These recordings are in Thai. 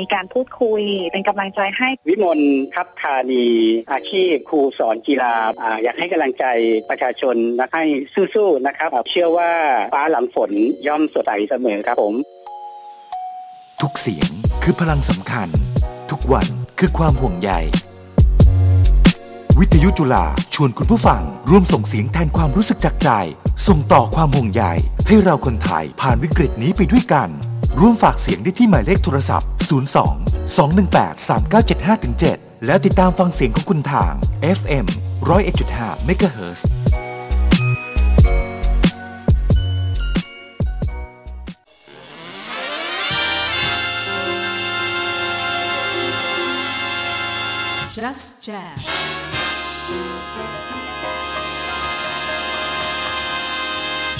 มีการพูดคุยเป็นกำลังใจให้วิมลครับธานีอาชีพครูสอนกีฬาอยากให้กำลังใจประชาชนนะให้สู้ๆนะครับเชื่อว่าฟ้าหลังฝนย่อมสดใสเสมอครับผมทุกเสียงคือพลังสำคัญทุกวันคือความห่วงใยวิทยุจุฬาชวนคุณผู้ฟังร่วมส่งเสียงแทนความรู้สึกจากใจส่งต่อความห่วงใยให้เราคนไทยผ่านวิกฤตนี้ไปด้วยกันร่วมฝากเสียงได้ที่หมายเลขโทรศัพท์02-218-3975-7 แล้วติดตามฟังเสียงของคุณทาง FM 101.5 MHz Just Jazz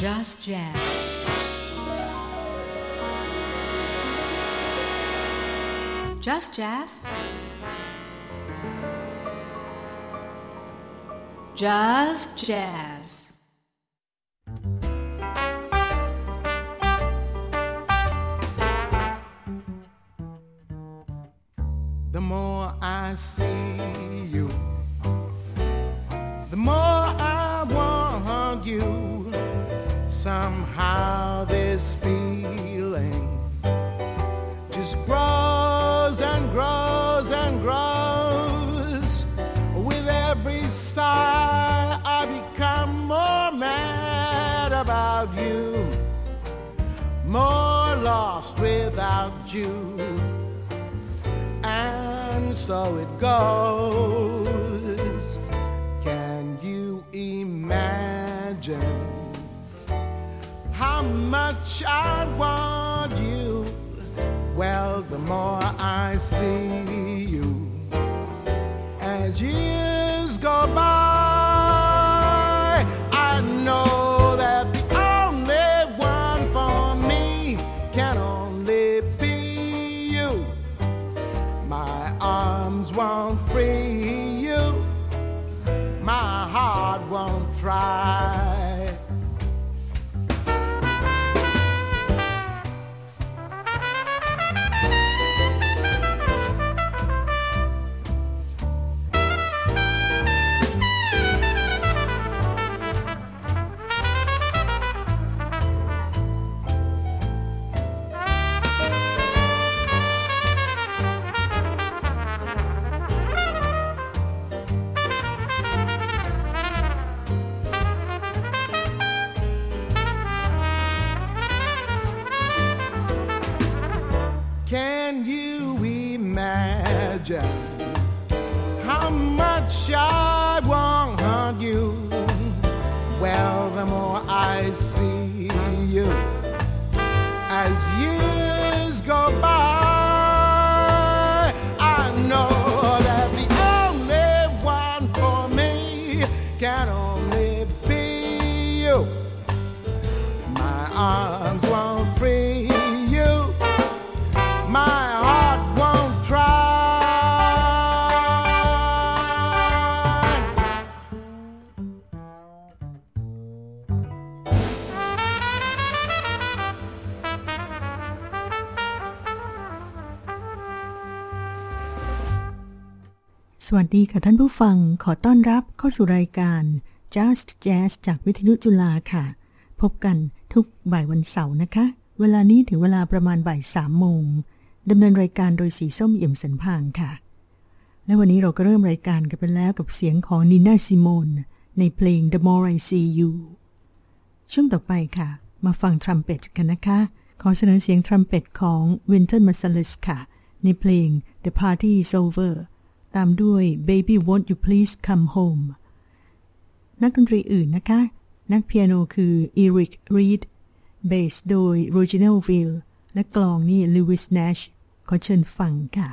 Just Jazz Just Jazz Just Jazz The more I see you The more I want you Somehow this feeling Just grows and grows and grows with every sigh I become more mad about you more lost without you and so it goes can you imagine how much I want you Well, the more I see you, as years go by, I know that the only one for me can only be you. My arms won't free you, my heart won't try.Can you imagine how much I want you? Well, the more I see you, as years go by, I know that the only one for me can only be you. My arms won't free.My heart won't try สวัสดีค่ะท่านผู้ฟังขอต้อนรับเข้าสู่รายการ Just Jazz จากวิทยุจุฬาค่ะพบกันทุกบ่ายวันเสาร์นะคะเวลานี้ถึงเวลาประมาณบ่ายสามโมงดำเนินรายการโดยสีส้มเอี่ยมสันพางค่ะและวันนี้เราก็เริ่มรายการกันไปแล้วกับเสียงของ Nina Simone ในเพลง The More I See You ช่วงต่อไปค่ะมาฟังทรัมเป็ตกันนะคะขอเสนอเสียงทรัมเป็ตของ Wynton Marsalis ค่ะในเพลง The Party Is Over ตามด้วย Baby Won't You Please Come Home นักดนตรีอื่นนะคะนักเปียโนคือ Eric Reid เบสโดย Roginal Veil และกลองนี่ Lewis Nashขอเชิญฟังค่ะ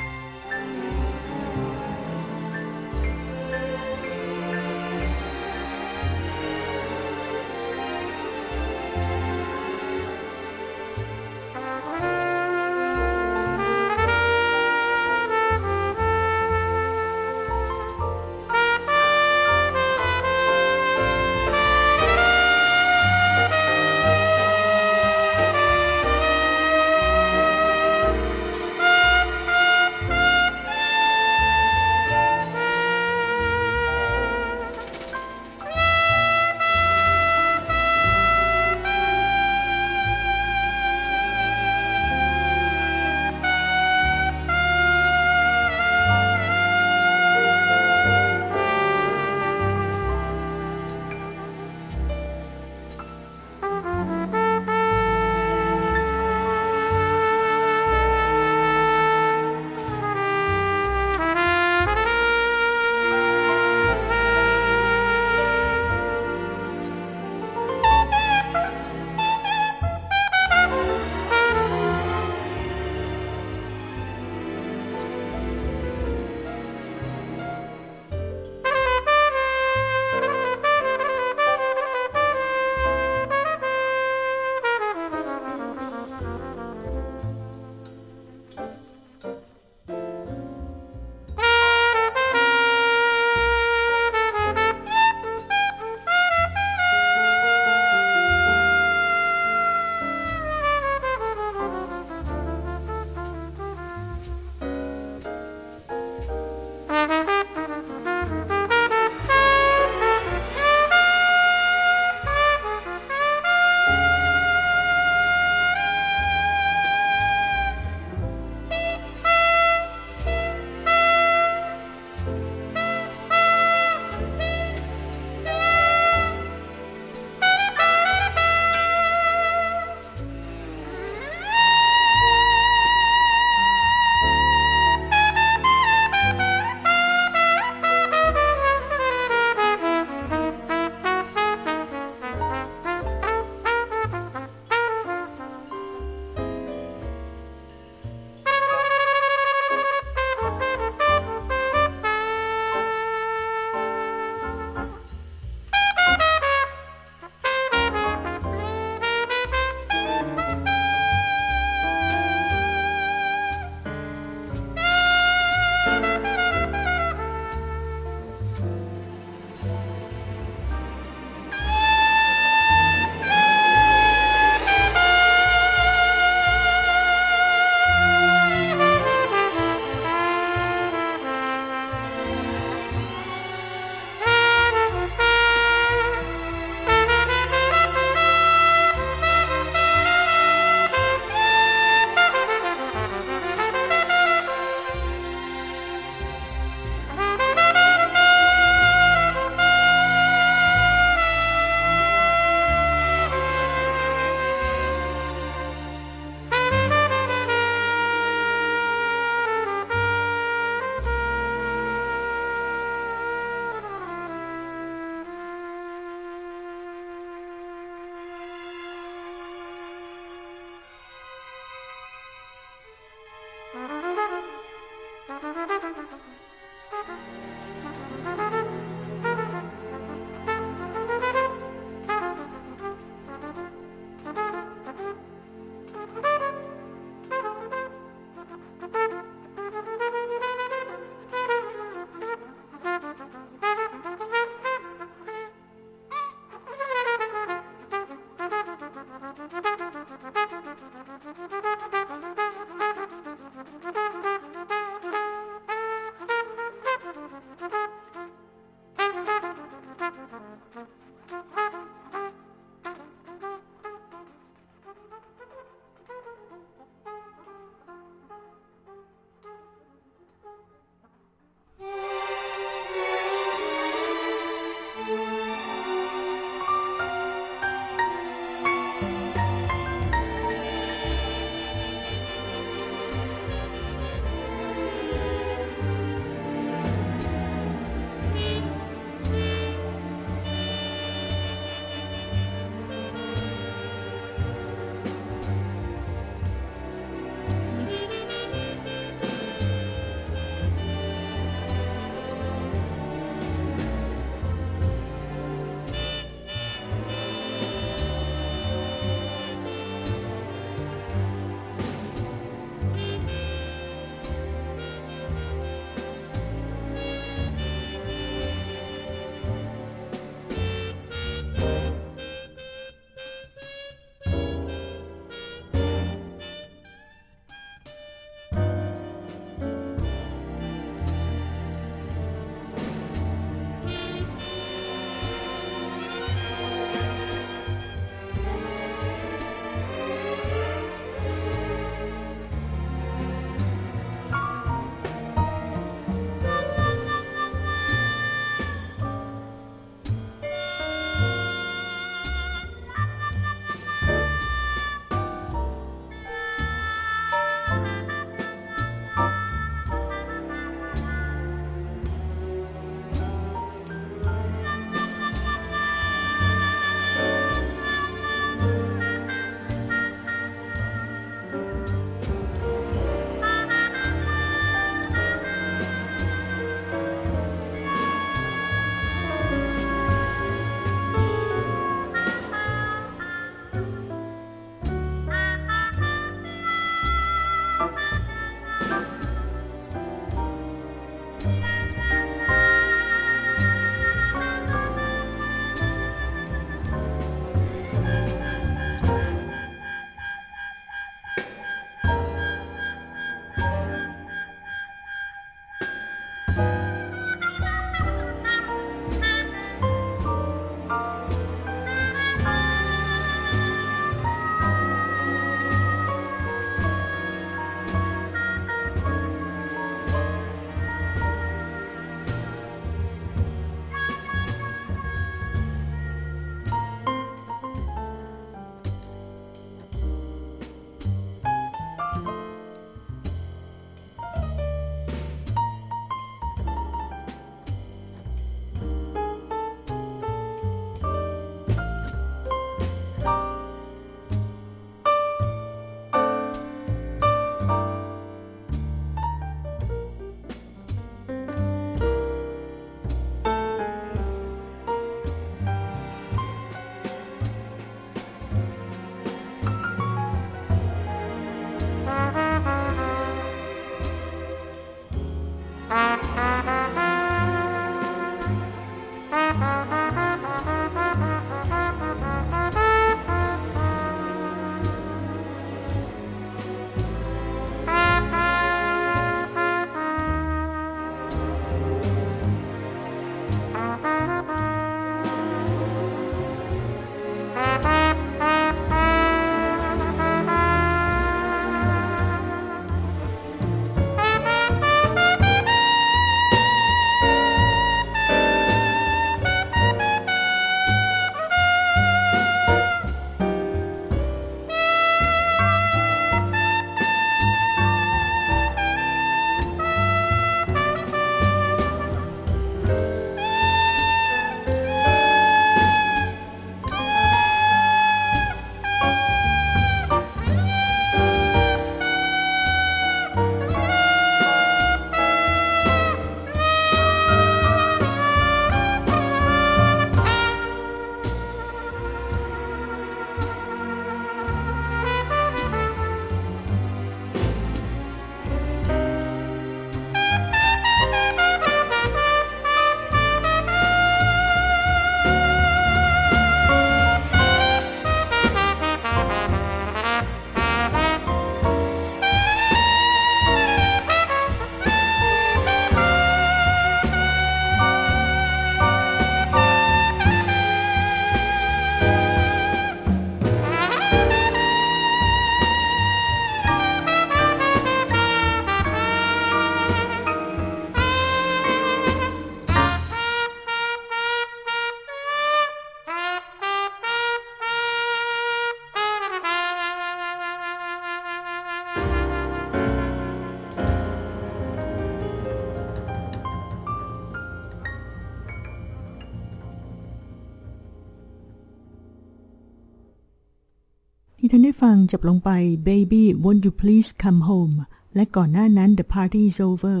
ที่ท่านได้ฟังจบลงไป Baby Won't You Please Come Home และก่อนหน้านั้น The Party Is Over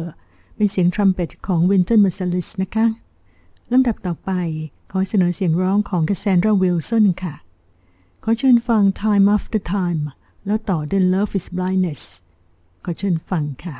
เป็นเสียงทรัมเป็ตของ Wynton Marsalis นะคะลำดับต่อไปขอเสนอเสียงร้องของ Cassandra Wilson ค่ะขอเชิญฟัง Time After Time แล้วต่อ Then Love Is Blindness ขอเชิญฟังค่ะ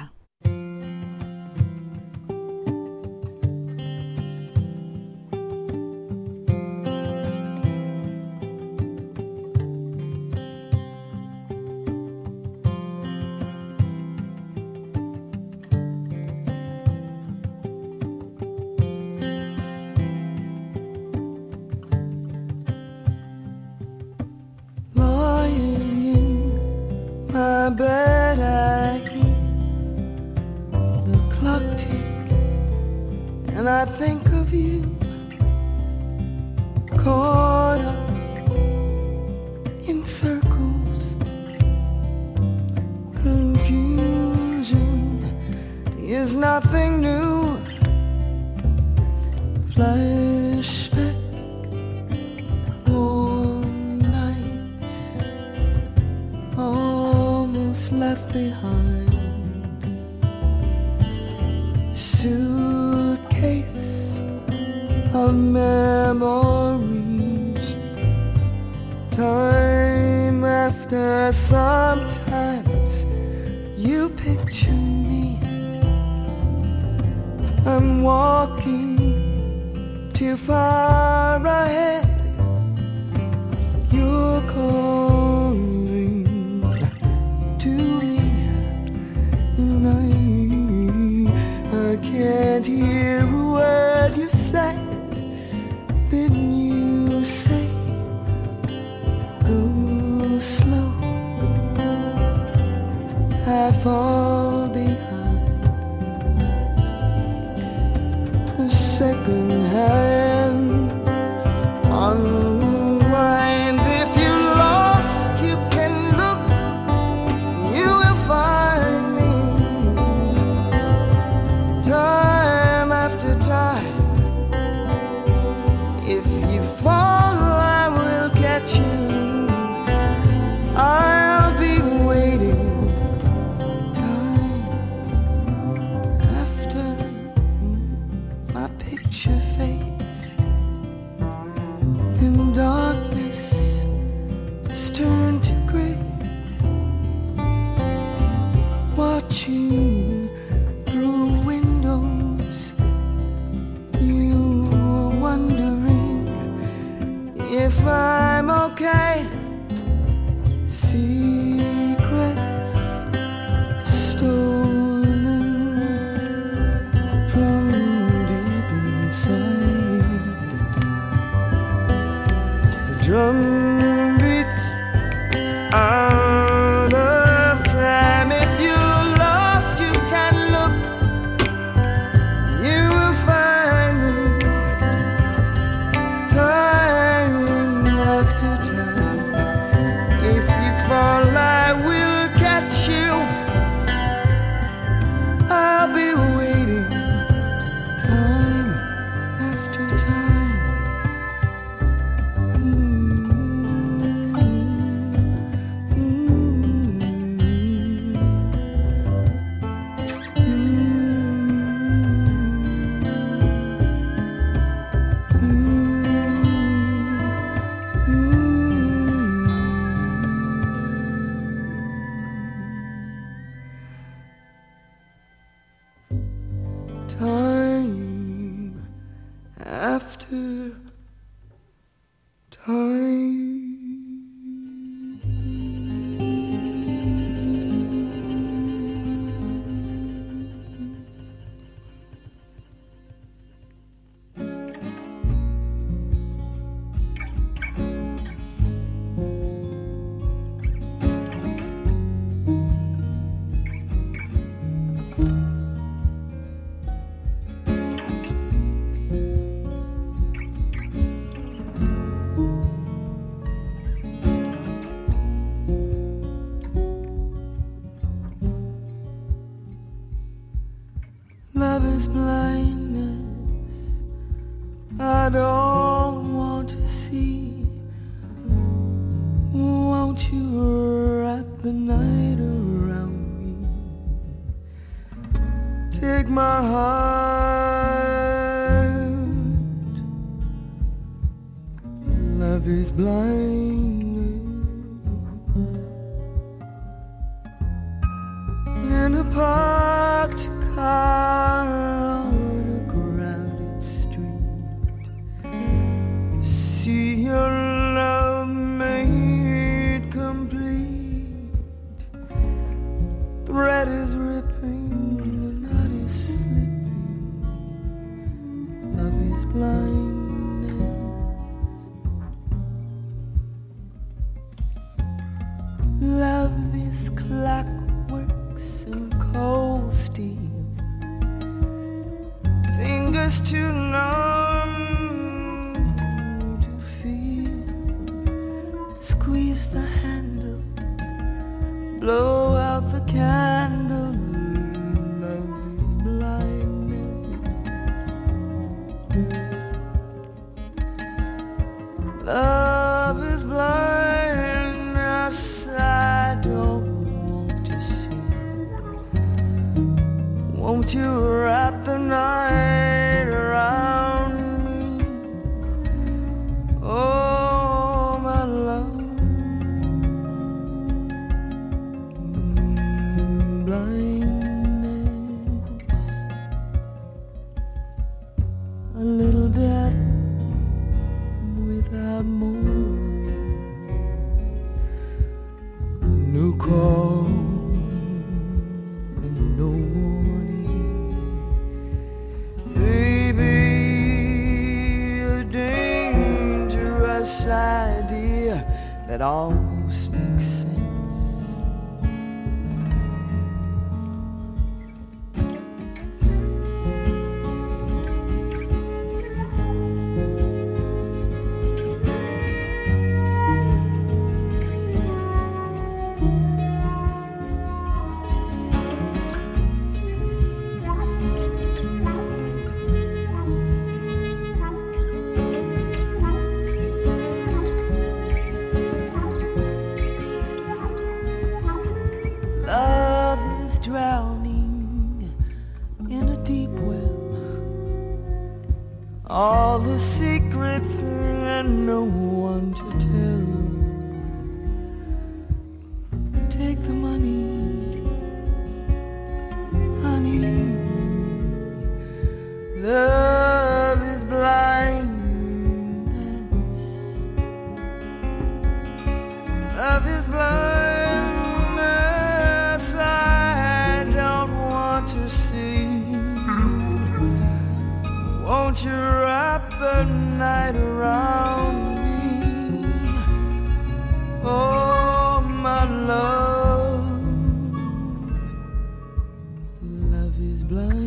But I hear the clock tick and I think of you caught up in circles confusion is nothing new flashback left behind suitcase of memories time after sometimes you picture me I'm walking too far ahead you're calling I can't hear a word you said Didn't you say Go slow I fall behind The second hand unwinds If you're lost you can look You will find If I'm okay Secrets Stolen From deep inside The drum beat Out of time If you're lost You can look You will find me All I will catch you I'll be waiting Time after time Time after time เ you wrap the night around me. Take my heart. Love is blindness. In a parked car on a crowded street, see your love made complete. Thread is ripping, the knot is slipping. Love is blindness. Love is clockworks and cold steel. Fingers too numb to feel. Squeeze the handle, blow out the candle. Love is blindness. Love is blindness. I don't want to see. Won't you wrap the night around me, oh my love, blindness, a little death without mourning, no call and no warning. Idea that almost makes sense. All the secrets and no one to tell. Take the money, honey. Love is blindness. Love is blindness. I don't want to see. Won't you wrap the night around me? Oh, my love, love is blindness.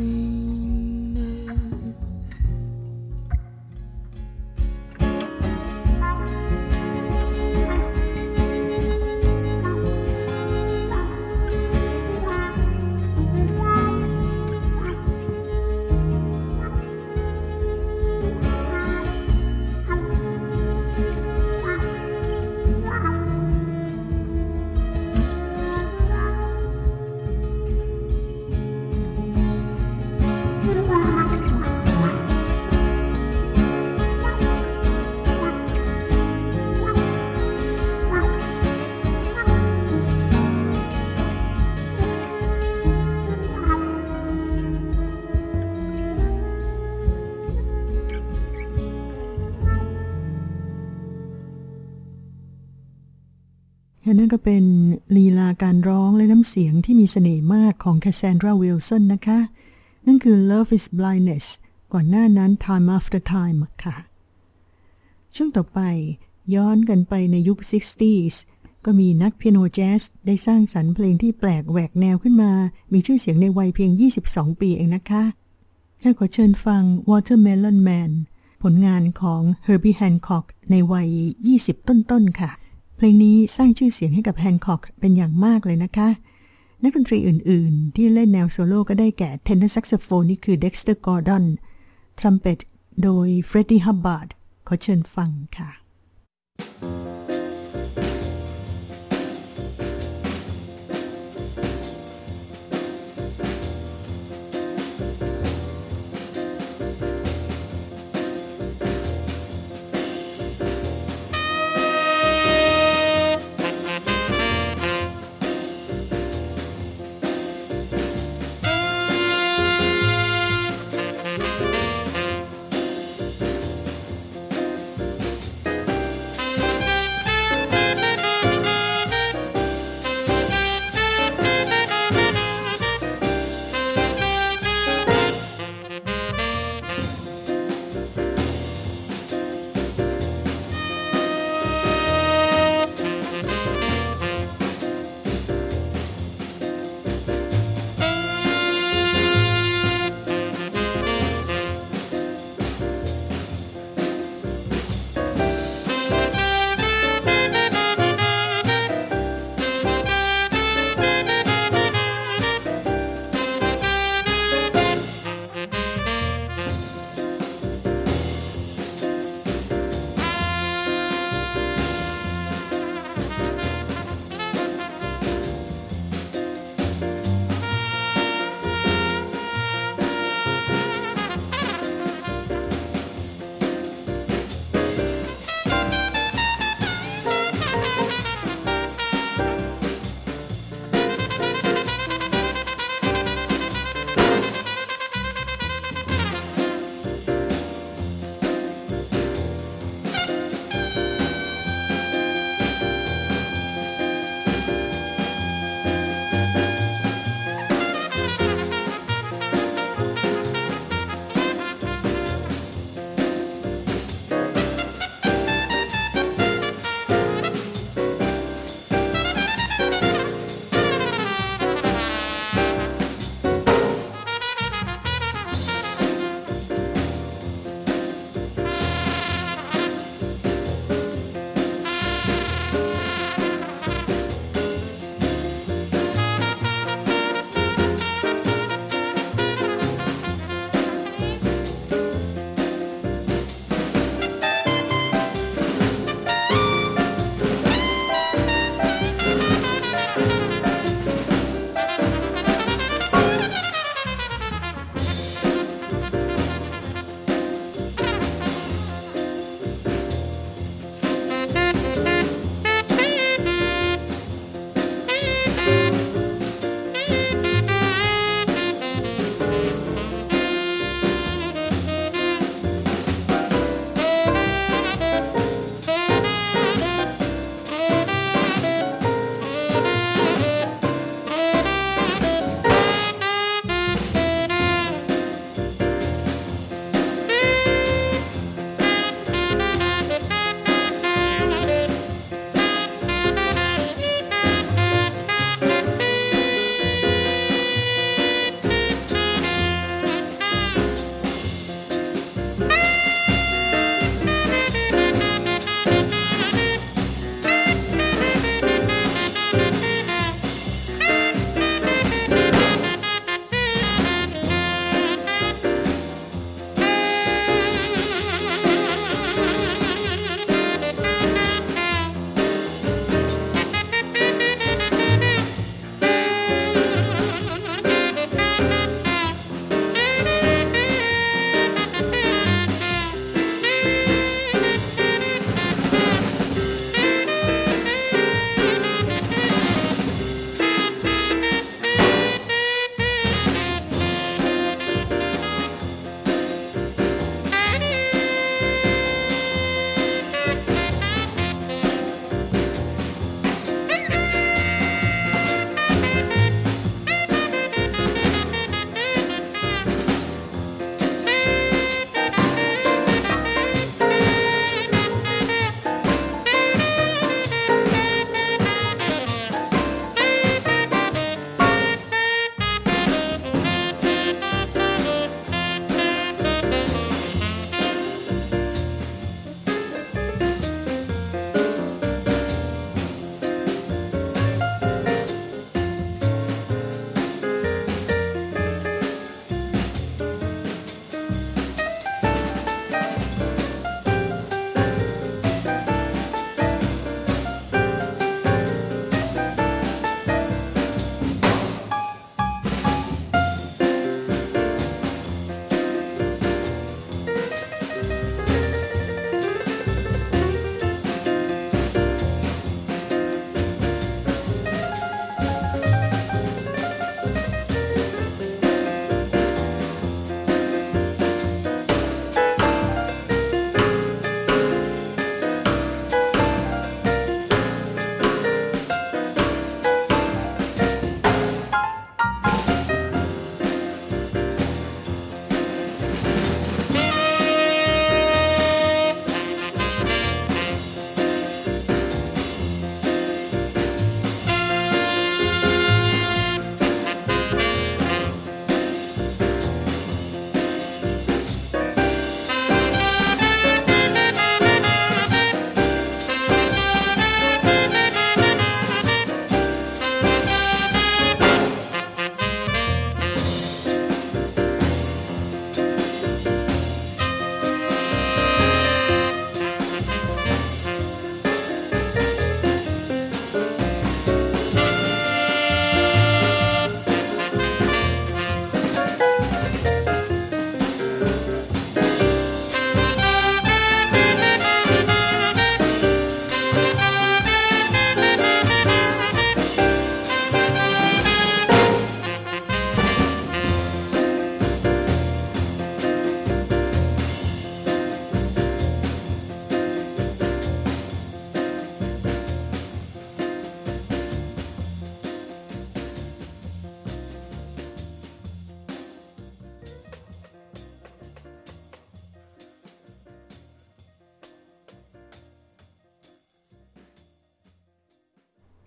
นั่นก็เป็นลีลาการร้องและน้ำเสียงที่มีเสน่ห์มากของแคสซานดราวิลสันนะคะนั่นคือ Love is Blindness ก่อนหน้านั้น Time After Time ค่ะช่วงต่อไปย้อนกันไปในยุค 60s ก็มีนักเปียโนแจ๊สได้สร้างสรรค์เพลงที่แปลกแหวกแนวขึ้นมามีชื่อเสียงในวัยเพียง22ปีเองนะคะให้ขอเชิญฟัง Watermelon Man ผลงานของ Herbie Hancock ในวัย20ต้นๆค่ะเพลงนี้สร้างชื่อเสียงให้กับ Hancock เป็นอย่างมากเลยนะคะนักดนตรีอื่นๆที่เล่นแนวโซโล่ก็ได้แก่เทนเนอร์แซกโซโฟนนี่คือ Dexter Gordon ทรัมเป็ตโดย Freddie Hubbard ขอเชิญฟังค่ะ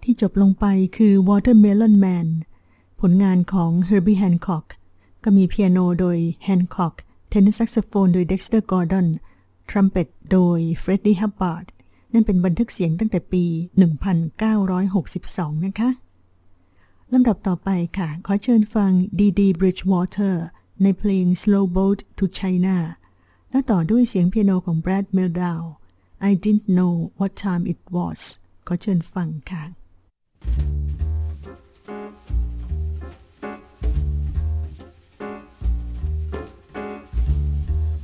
ที่จบลงไปคือ Watermelon Man ผลงานของ Herbie Hancock ก็มีเปียโนโดย Hancock เทนนิสแซกโซโฟนโดย Dexter Gordon ทรัมเป็ตโดย Freddie Hubbard นั่นเป็นบันทึกเสียงตั้งแต่ปี 1962 นะคะลำดับต่อไปค่ะขอเชิญฟัง Dee Dee Bridgewater ในเพลง Slow Boat to China และต่อด้วยเสียงเปียโนของ Brad Mehldau I didn't know what time it was ขอเชิญฟังค่ะ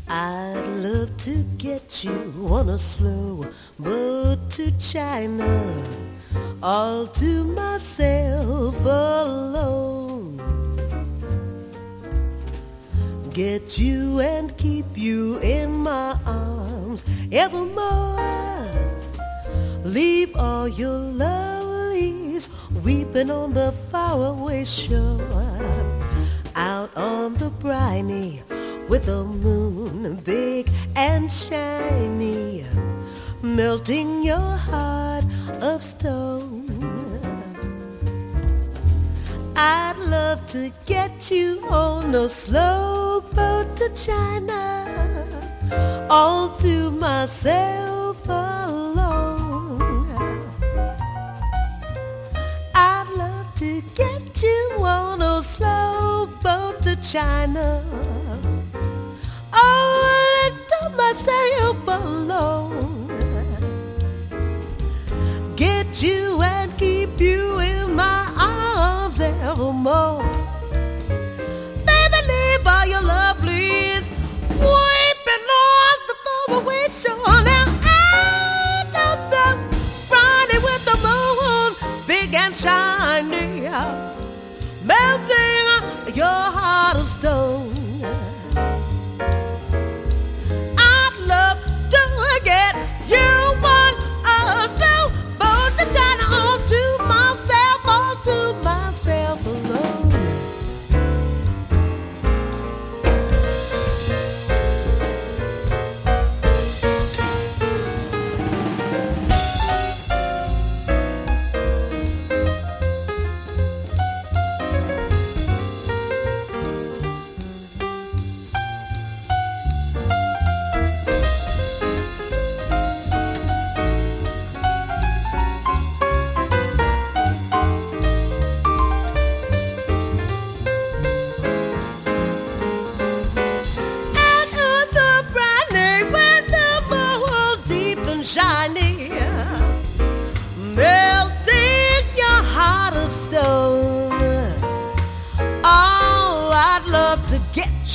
I'd love to get you on a slow boat to China all to myself alone get you and keep you in my arms evermore leave all your lovelies weeping on the faraway shore out on the briny with the moon big and shiny melting your heart of stone I'd love to get you on a slow boat to China all to myself alone I'd love to get you on a slow boat to China Oh, I let myself alone Get you and keep you in my arms evermore Baby, leave all your lovelies Weeping on the faraway shore Now out of the briny with the moon Big and shiny Melting your heart of stone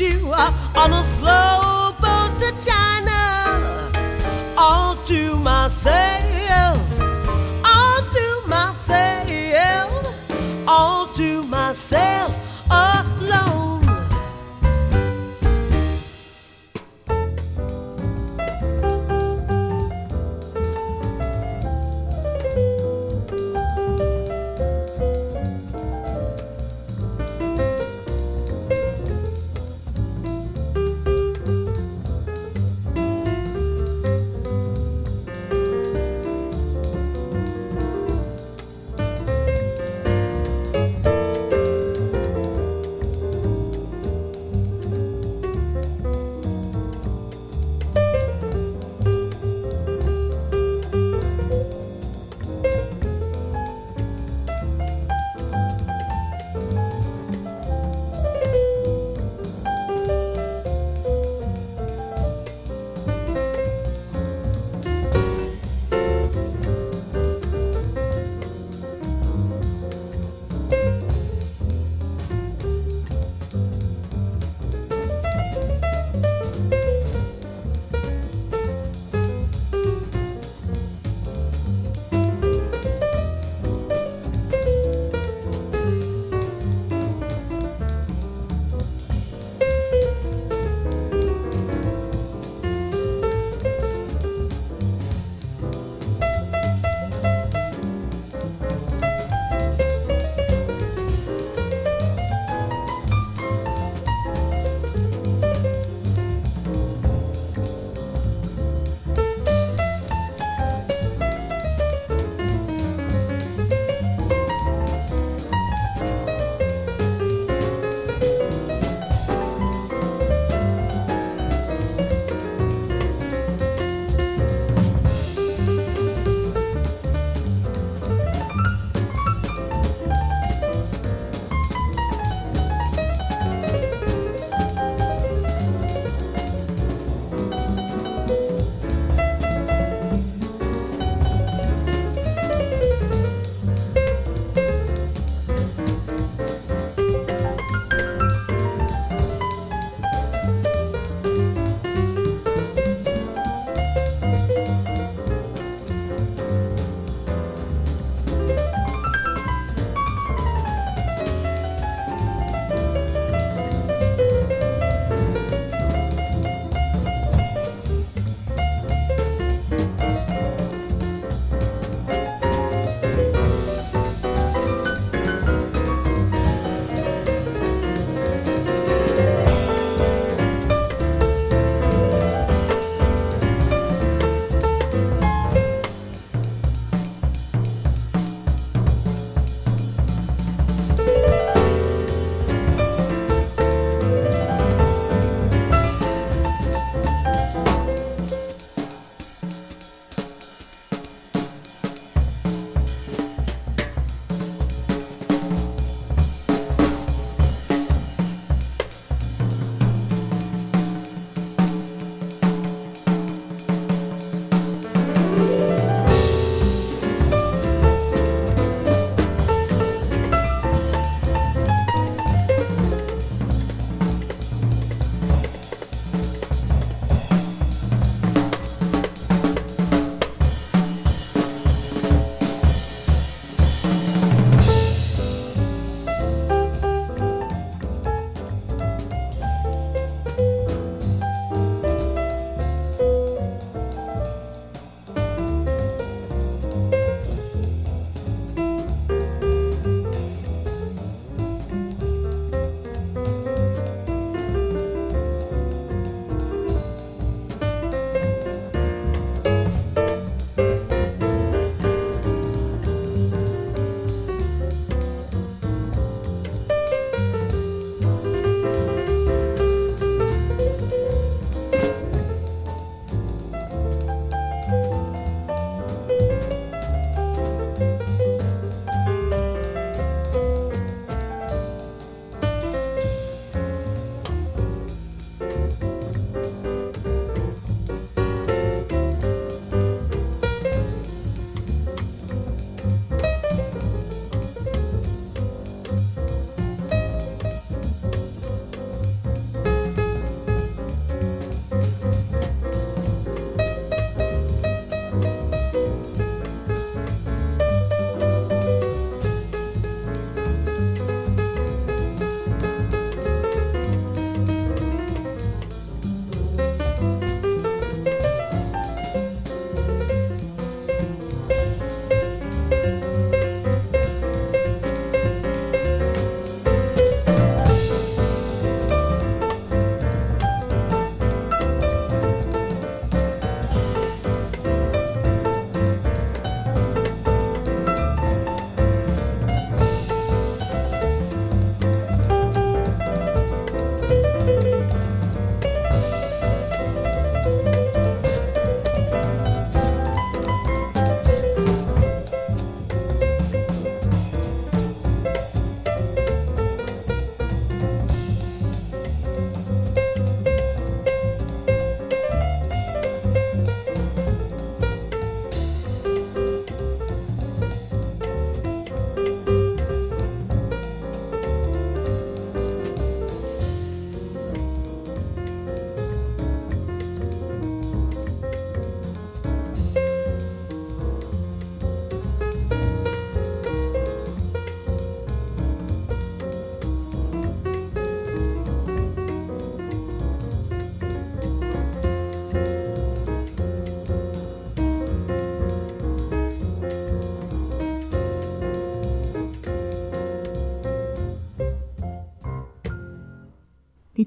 You are on a slow boat to China All to myself All to myself All to myself alone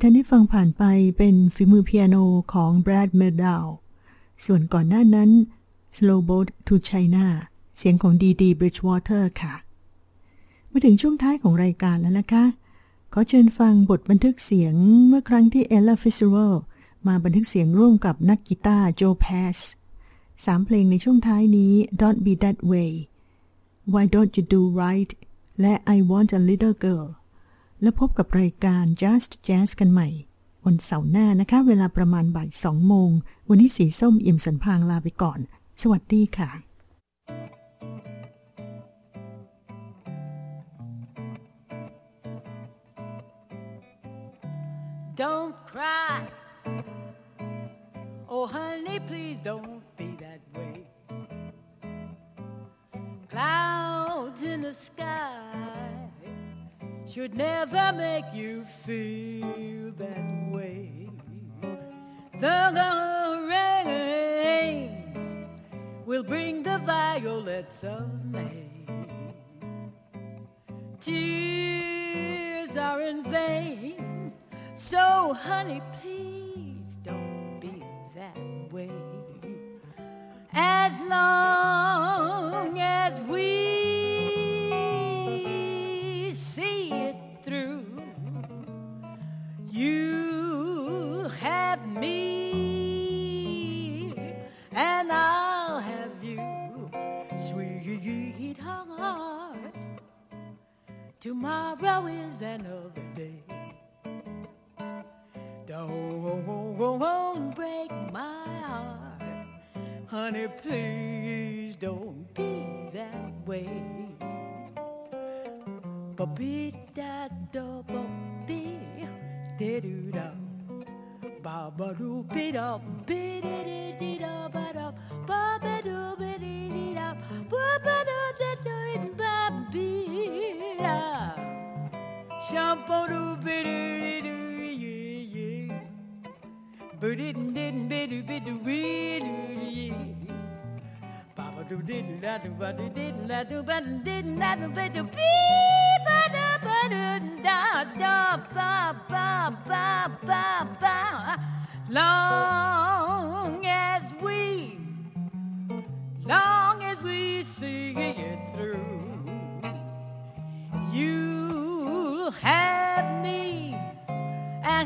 ท่านได้ฟังผ่านไปเป็นฝีมือเปียโนของ Brad Mehldau ส่วนก่อนหน้านั้น Slow Boat to China เสียงของ Dee Dee Bridgewater ค่ะมาถึงช่วงท้ายของรายการแล้วนะคะขอเชิญฟังบทบันทึกเสียงเมื่อครั้งที่ Ella Fitzgerald มาบันทึกเสียงร่วมกับนักกีตาร์ Joe Pass 3 เพลงในช่วงท้ายนี้ Don't Be That Way Why Don't You Do Right และ I Want a Little Girl แล้วพบกับรายการ Just Jazz กันใหม่วันเสาร์หน้านะคะเวลาประมาณบ่าย 2 โมงวันนี้สีส้มอิ่มสันพางลาไปก่อนสวัสดีค่ะDon't cry. Oh, honey, please don't be that way. Clouds in the sky should never make you feel that way. The rain will bring the violets of May. Tears are in vain.So, honey, please don't be that way. As long as we see it through, you have me and I'll have you, sweetheart. Tomorrow is another day.Don't break my heart, honey, please don't be that way. Ba-bee da da ba-bee, dee da ba-ba-doo bee da bee dee dee da ba-da ba-ba-doo bee dee da ba-ba-doo da da ba-bee da shampoo bee dee dee.But didn't didn't biddy biddy wee doo Papa do didn't that do but didn't that do but didn't that do but do bee ba da ba da da ba ba ba ba ba long as we see it through you'll have me and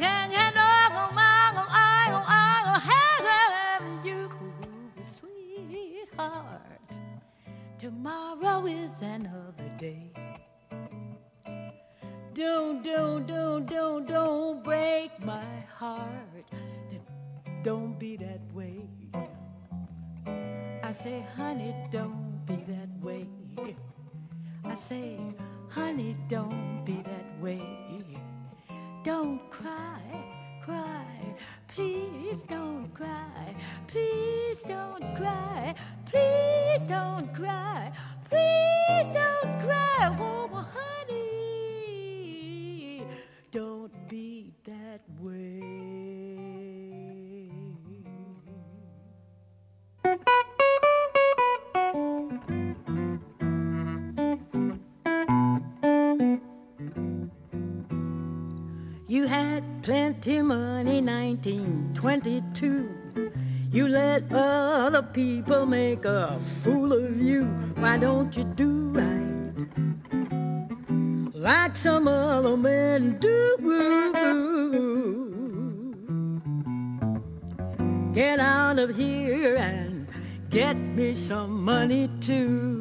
Tomorrow is another day. Don't break my heart. Don't be that way. I say, honey, don't be that way. I say, honey, don't be that way. Don't cry. Please don't cry. Please don't cry.Please don't cry, please don't cry, oh honey, don't be that way. You had plenty money 1922.You let other people make a fool of you. Why don't you do right? Like some other men do. Get out of here and get me some money too.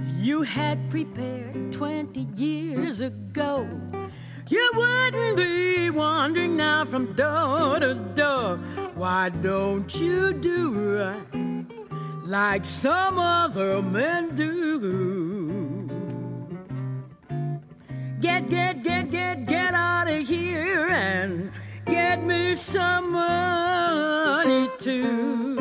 If you had prepared 20 years ago,You wouldn't be wandering now from door to door. Why don't you do right like some other men do? Get get out of here and get me some money too.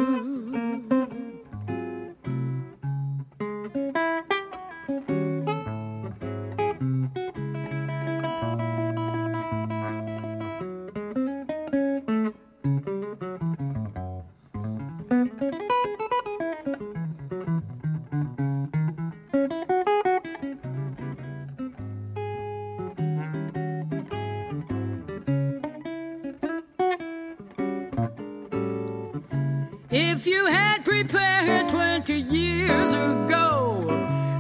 If you had prepared 20 years ago,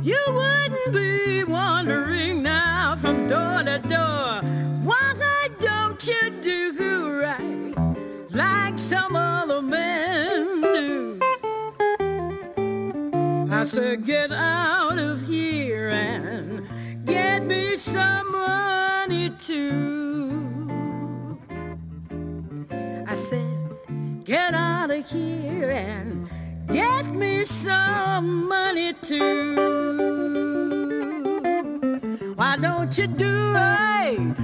you wouldn't be wandering now from door to door. Why don't you do right like some other men do? I said, get out of here and get me some money too. I said, get out of here and get me some money too. Why don't you do right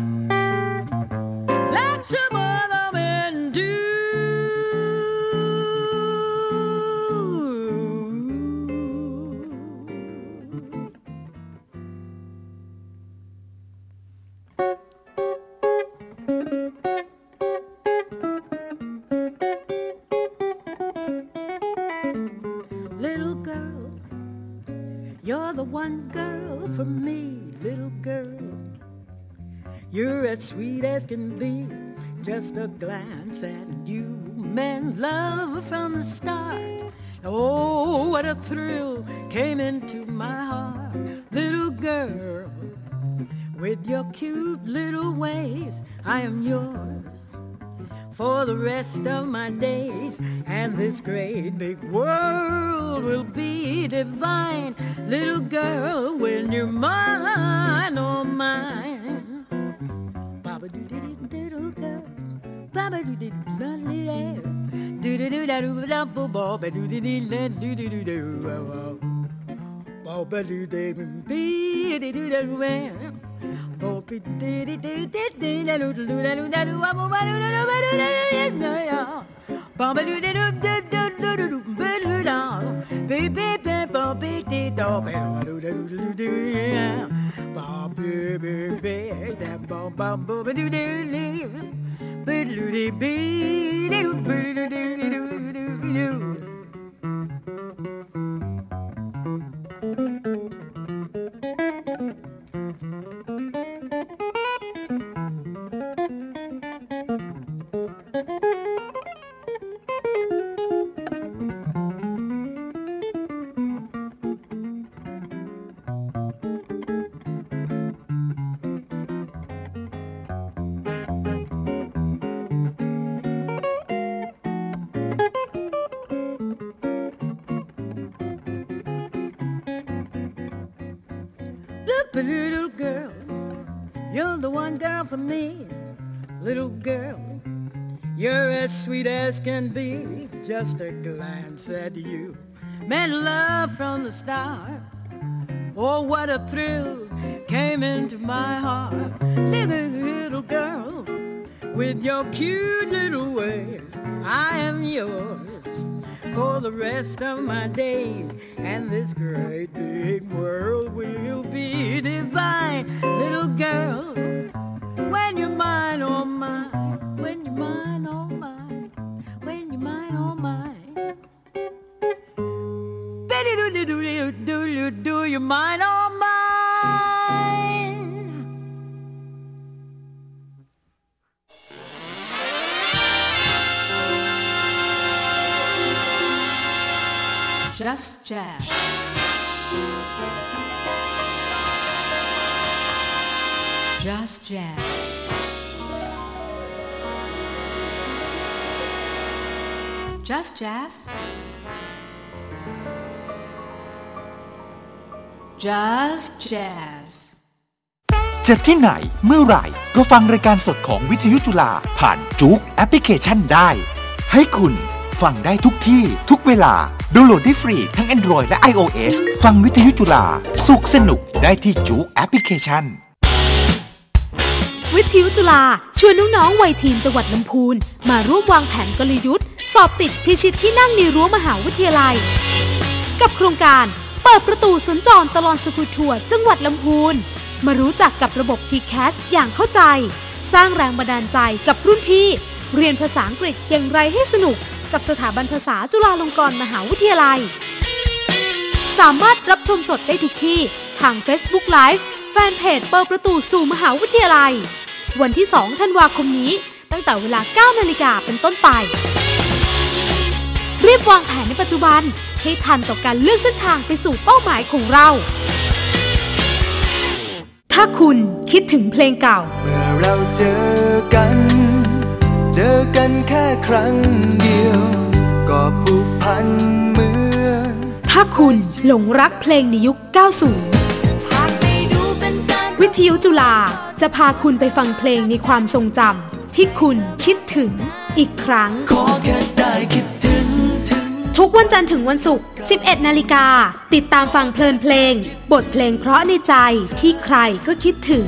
like some other men do? One girl for me, little girl, you're as sweet as can be. Just a glance at you meant love from the start. Oh, what a thrill came into my heart. Little girl, with your cute little ways, I am yours for the rest of my days. And this great big world will be divine. Little girl, when you're mine or mine. Baba do dee little girl, baba do dee lovely air, do do do da do da bo baba do dee dee do do do do baba do dee dee dee do da do bo dee dee dee dee dee da do do do da do bo ba do do ba do do baba do dee do do do do da baby baby dee do do do do baby baby that bum bum bum do do do be do do do do. Little girl, you're the one girl for me. Little girl, you're as sweet as can be. Just a glance at you meant love from the start. Oh, what a thrill came into my heart. Little girl, with your cute little ways, I am yours for the rest of my days. And this great big world will be divine. Little girl, when you're mine, oh mine, when you're mine, oh mine, when you're mine, oh mine. Betty do do do do do you're mine, oh mine. Just Jazz. Just Jazz. Just Jazz. Just Jazz. จะที่ไหนเมื่อไหร่ก็ฟังรายการสดของวิทยุจุฬาผ่านจุ๊กแอปพลิเคชันได้ให้คุณฟังได้ทุกที่ทุกเวลาดาวน์โหลดได้ฟรีทั้ง Android และ iOS ฟังวิทยุจุฬาสุขสนุกได้ที่จุ๊กแอปพลิเคชัน วิทยุจุฬาชวนน้องๆวัยทีนจังหวัดลำพูนมาร่วมวางแผนกลยุทธ์สอบติดพิชิตที่นั่งในรั้วมหาวิทยาลัยกับโครงการเปิดประตูสัญจรตลอดสกู๊ตทัวร์จังหวัดลำพูนมารู้จักกับระบบ TCAS อย่างเข้าใจสร้างแรงบันดาลใจกับรุ่นพี่เรียนภาษาอังกฤษอย่างไรให้สนุกกับสถาบันภาษาจุฬาลงกรณ์มหาวิทยาลัยสามารถรับชมสดได้ทุกที่ทาง Facebook Live แฟนเพจเปิดประตูสู่มหาวิทยาลัยวันที่2ธันวาคมนี้ตั้งแต่เวลา 9:00 น.เป็นต้นไปรีบวางแผนในปัจจุบันให้ทันต่อการเลือกเส้นทางไปสู่เป้าหมายของเราถ้าคุณคิดถึงเพลงเก่าเมื่อเราเจอกันแค่ครั้งเดียวก็ผูกพันเหมือนถ้าคุณหลงรักเพลงในยุค 90 วิทยุจุฬาจะพาคุณไปฟังเพลงในความทรงจำที่คุณคิดถึงอีกครั้งขอแค่ได้คิดถึงทุกวันจันทร์ถึงวันศุกร์ 11:00 น.ติดตามฟังเพลินเพลงบทเพลงเพราะในใจที่ใครก็คิดถึง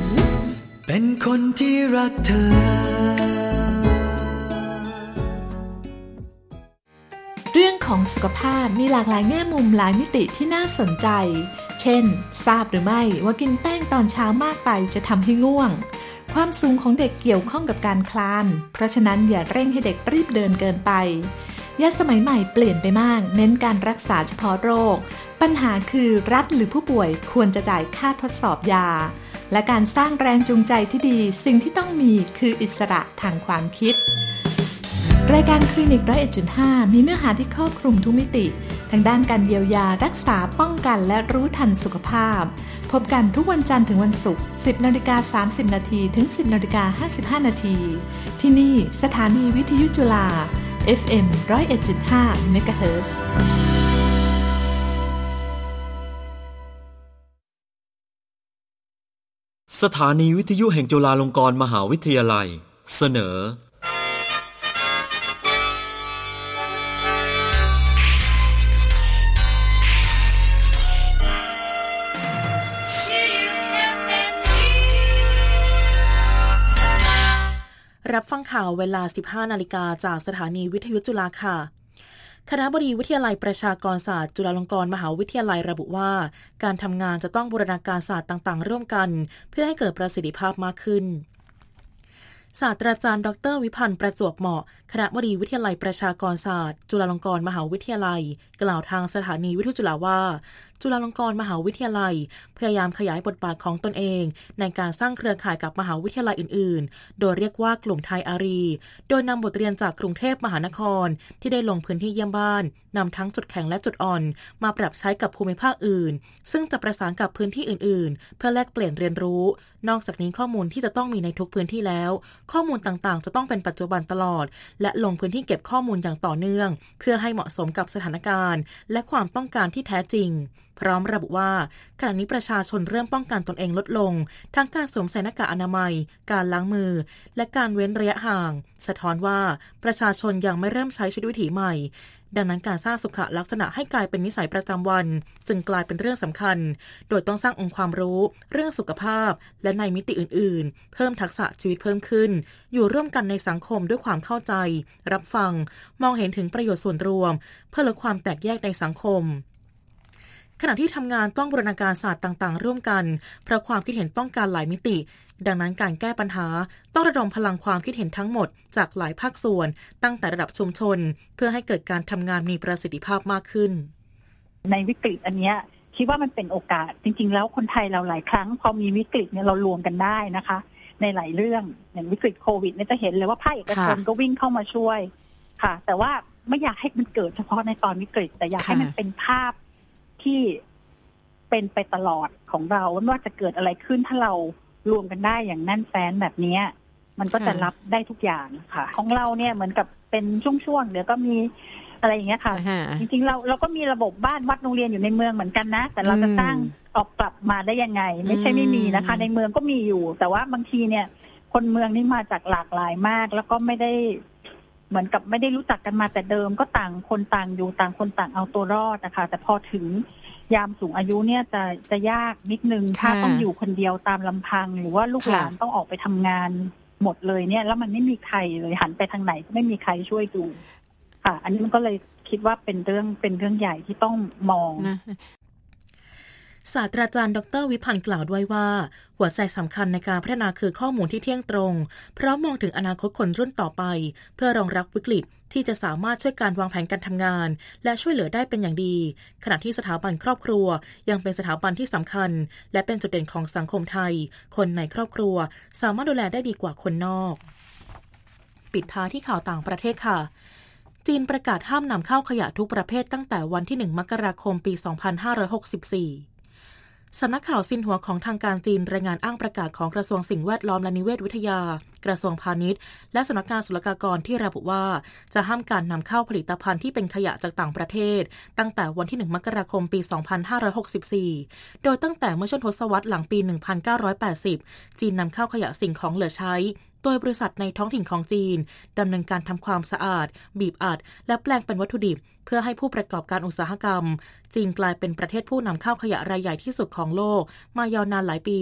เป็นคนที่รักเธอเรื่องของสุขภาพมีหลากหลายแง่มุมหลายมิติที่น่าสนใจเช่นทราบหรือไม่ว่ากินแป้งตอนเช้ามากไปจะทำให้ง่วงความสูงของเด็กเกี่ยวข้องกับการคลานเพราะฉะนั้นอย่าเร่งให้เด็กรีบเดินเกินไปยาสมัยใหม่เปลี่ยนไปมากเน้นการรักษาเฉพาะโรคปัญหาคือรัฐหรือผู้ป่วยควรจะจ่ายค่าทดสอบยาและการสร้างแรงจูงใจที่ดีสิ่งที่ต้องมีคืออิสระทางความคิดรายการคลินิก 101.5 มีเนื้อหาที่ครอบคลุมทุกมิติทางด้านการเยียวยารักษาป้องกันและรู้ทันสุขภาพพบกันทุกวันจันทร์ถึงวันศุกร์ 10:30 นถึง 10:55 นที่นี่สถานีวิทยุจุฬา FM 101.5 เมกะเฮิรตซ์สถานีวิทยุแห่งจุฬาลงกรณ์มหาวิทยาลัยเสนอรับฟังข่าวเวลา 15:00 น.จากสถานีวิทยุจุฬาค่ะคณบดีวิทยาลัยประชากรศาสตร์จุฬาลงกรณ์มหาวิทยาลัยระบุว่าการทำงานจะต้องบูรณาการศาสตร์ต่างๆร่วมกันเพื่อให้เกิดประสิทธิภาพมากขึ้นศาสตราจารย์ดร.วิพันธ์ประจวบเหมาะคณบดีวิทยาลัยประชากรศาสตร์จุฬาลงกรณ์มหาวิทยาลัยกล่าวทางสถานีวิทยุจุฬาว่าจุฬาลงกรณ์มหาวิทยาลัยพยายามขยายบทบาทของตนเองในการสร้างเครือข่ายกับมหาวิทยาลัยอื่นๆโดยเรียกว่ากลุ่มไทยอารีโดยนำบทเรียนจากกรุงเทพมหานครที่ได้ลงพื้นที่เยี่ยมบ้านนำทั้งจุดแข็งและจุดอ่อนมาปรับใช้กับภูมิภาคอื่นซึ่งจะประสานกับพื้นที่อื่นๆเพื่อแลกเปลี่ยนเรียนรู้นอกจากนี้ข้อมูลที่จะต้องมีในทุกพื้นที่แล้วข้อมูลต่างๆจะต้องเป็นปัจจุบันตลอดและลงพื้นที่เก็บข้อมูลอย่างต่อเนื่องเพื่อให้เหมาะสมกับสถานการณ์และความต้องการที่แท้จริงพร้อมระบุว่าขณะนี้ประชาชนเริ่มป้องกันตนเองลดลงทั้งการสวมใส่หน้ากากอนามัยการล้างมือและการเว้นระยะห่างสะท้อนว่าประชาชนยังไม่เริ่มใช้ชีวิตวิถีใหม่ดังนั้นการสร้างสุขลักษณะให้กลายเป็นนิสัยประจำวันจึงกลายเป็นเรื่องสำคัญโดยต้องสร้างองค์ความรู้เรื่องสุขภาพและในมิติอื่นๆเพิ่มทักษะชีวิตเพิ่มขึ้นอยู่ร่วมกันในสังคมด้วยความเข้าใจรับฟังมองเห็นถึงประโยชน์ส่วนรวมเพื่อลดความแตกแยกในสังคมขณะที่ทำงานต้องบูรณาการศาสตร์ต่างๆร่วมกันเพราะความคิดเห็นต้องการหลายมิติดังนั้นการแก้ปัญหาต้องระดมพลังความคิดเห็นทั้งหมดจากหลายภาคส่วนตั้งแต่ระดับชุมชนเพื่อให้เกิดการทำงานมีประสิทธิภาพมากขึ้นในวิกฤตอันนี้คิดว่ามันเป็นโอกาสจริงๆแล้วคนไทยเราหลายครั้งพอมีวิกฤตเนี่ยเรารวมกันได้นะคะในหลายเรื่องอย่างวิกฤตโควิดเนี่ยจะเห็นเลยว่าภาคเอกชนก็วิ่งเข้ามาช่วยค่ะแต่ว่าไม่อยากให้มันเกิดเฉพาะในตอนวิกฤตแต่อยากให้มันเป็นภาพที่เป็นไปตลอดของเราว่าจะเกิดอะไรขึ้นถ้าเรารวมกันได้อย่างแน่นแฟ้นแบบนี้มันก็จะรับได้ทุกอย่างค่ะของเราเนี่ยเหมือนกับเป็นช่วงๆเดี๋ยวก็มีอะไรอย่างเงี้ยค่ะจริงๆเราก็มีระบบบ้านวัดโรงเรียนอยู่ในเมืองเหมือนกันนะแต่เราจะสร้างออกกลับมาได้ยังไงไม่ใช่ไม่มีนะคะในเมืองก็มีอยู่แต่ว่าบางทีเนี่ยคนเมืองนี่มาจากหลากหลายมากแล้วก็ไม่ได้ เหมือนกับไม่ได้รู้จักกันมาแต่เดิมก็ต่างคนต่างอยู่ต่างคนต่างเอาตัวรอดนะคะแต่พอถึงยามสูงอายุเนี่ยจะยากนิดนึงถ้าต้องอยู่คนเดียวตามลำพังหรือว่าลูกหลานต้องออกไปทำงานหมดเลยเนี่ยแล้วมันไม่มีใครเลยหันไปทางไหนก็ไม่มีใครช่วยดูค่ะอันนี้มันก็เลยคิดว่าเป็นเรื่องใหญ่ที่ต้องมองศาสตราจารย์ดร.วิพันธ์กล่าวด้วยว่าหัวใจสำคัญในการพัฒนาคือข้อมูลที่เที่ยงตรงเพราะมองถึงอนาคตคนรุ่นต่อไปเพื่อรองรับวิกฤตที่จะสามารถช่วยการวางแผนการทำงานและช่วยเหลือได้เป็นอย่างดีขณะที่สถาบันครอบครัวยังเป็นสถาบันที่สำคัญและเป็นจุดเด่นของสังคมไทยคนในครอบครัวสามารถดูแลได้ดีกว่าคนนอกปิดท้ายที่ข่าวต่างประเทศค่ะจีนประกาศห้ามนำเข้าขยะทุกประเภทตั้งแต่วันที่1มกราคมปี2564สำนักข่าวซินหัวของทางการจีนรายงานอ้างประกาศของกระทรวงสิ่งแวดล้อมและนิเวศวิทยากระทรวงพาณิชย์และสำนักงานศุลกากรที่ระบุว่าจะห้ามการนำเข้าผลิตภัณฑ์ที่เป็นขยะจากต่างประเทศตั้งแต่วันที่1มกราคมปี2564โดยตั้งแต่เมื่อช่วงทศวรรษหลังปี1980จีนนำเข้าขยะสิ่งของเหลือใช้โดยบริษัทในท้องถิ่นของจีนดำเนินการทำความสะอาดบีบอัดและแปลงเป็นวัตถุดิบเพื่อให้ผู้ประกอบการอุตสาหกรรมจีนกลายเป็นประเทศผู้นำเข้าขยะรายใหญ่ที่สุดของโลกมายาวนานหลายปี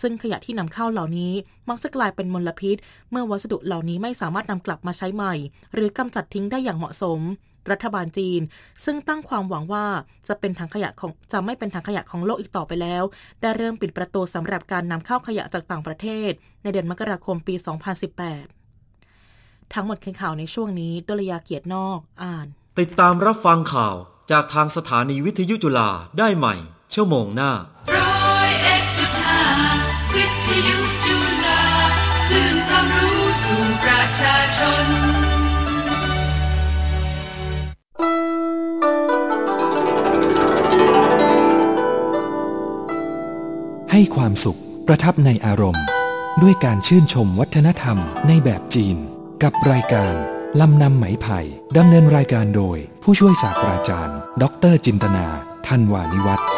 ซึ่งขยะที่นำเข้าเหล่านี้มักจะกลายเป็นมลพิษเมื่อวัสดุเหล่านี้ไม่สามารถนำกลับมาใช้ใหม่หรือกำจัดทิ้งได้อย่างเหมาะสมรัฐบาลจีนซึ่งตั้งความหวังว่าจะไม่เป็นถังขยะของโลกอีกต่อไปแล้วได้เริ่มปิดประตูสำหรับการนำเข้าขยะจากต่างประเทศในเดือนมกราคมปี2018ทั้งหมดคือข่าวในช่วงนี้ดลยาเกียรตินอกอ่านติดตามรับฟังข่าวจากทางสถานีวิทยุจุฬาได้ใหม่ชั่วโมงหน้าวิทยุจุฬาคลื่นความรู้สู่ประชาชนให้ความสุขประทับในอารมณ์ด้วยการชื่นชมวัฒนธรรมในแบบจีนกับรายการลำนำไหมไผ่ดำเนินรายการโดยผู้ช่วยศาสตราจารย์ดร.จินตนา ธันวานิวัฒน์